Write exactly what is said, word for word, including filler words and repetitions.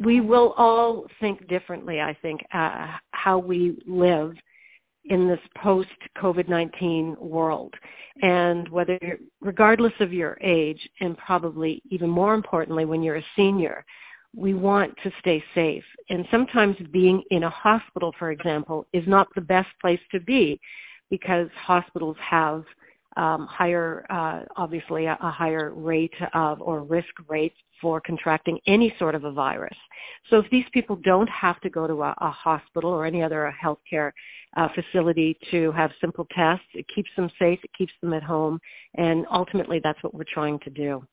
we will all think differently, I think, uh, how we live in this post-COVID nineteen world. And whether, regardless of your age, and probably even more importantly when you're a senior, we want to stay safe. And sometimes being in a hospital, for example, is not the best place to be, because hospitals have um, higher, uh, obviously, a, a higher rate of or risk rate for contracting any sort of a virus. So if these people don't have to go to a, a hospital or any other healthcare uh, facility to have simple tests, it keeps them safe, it keeps them at home, and ultimately that's what we're trying to do.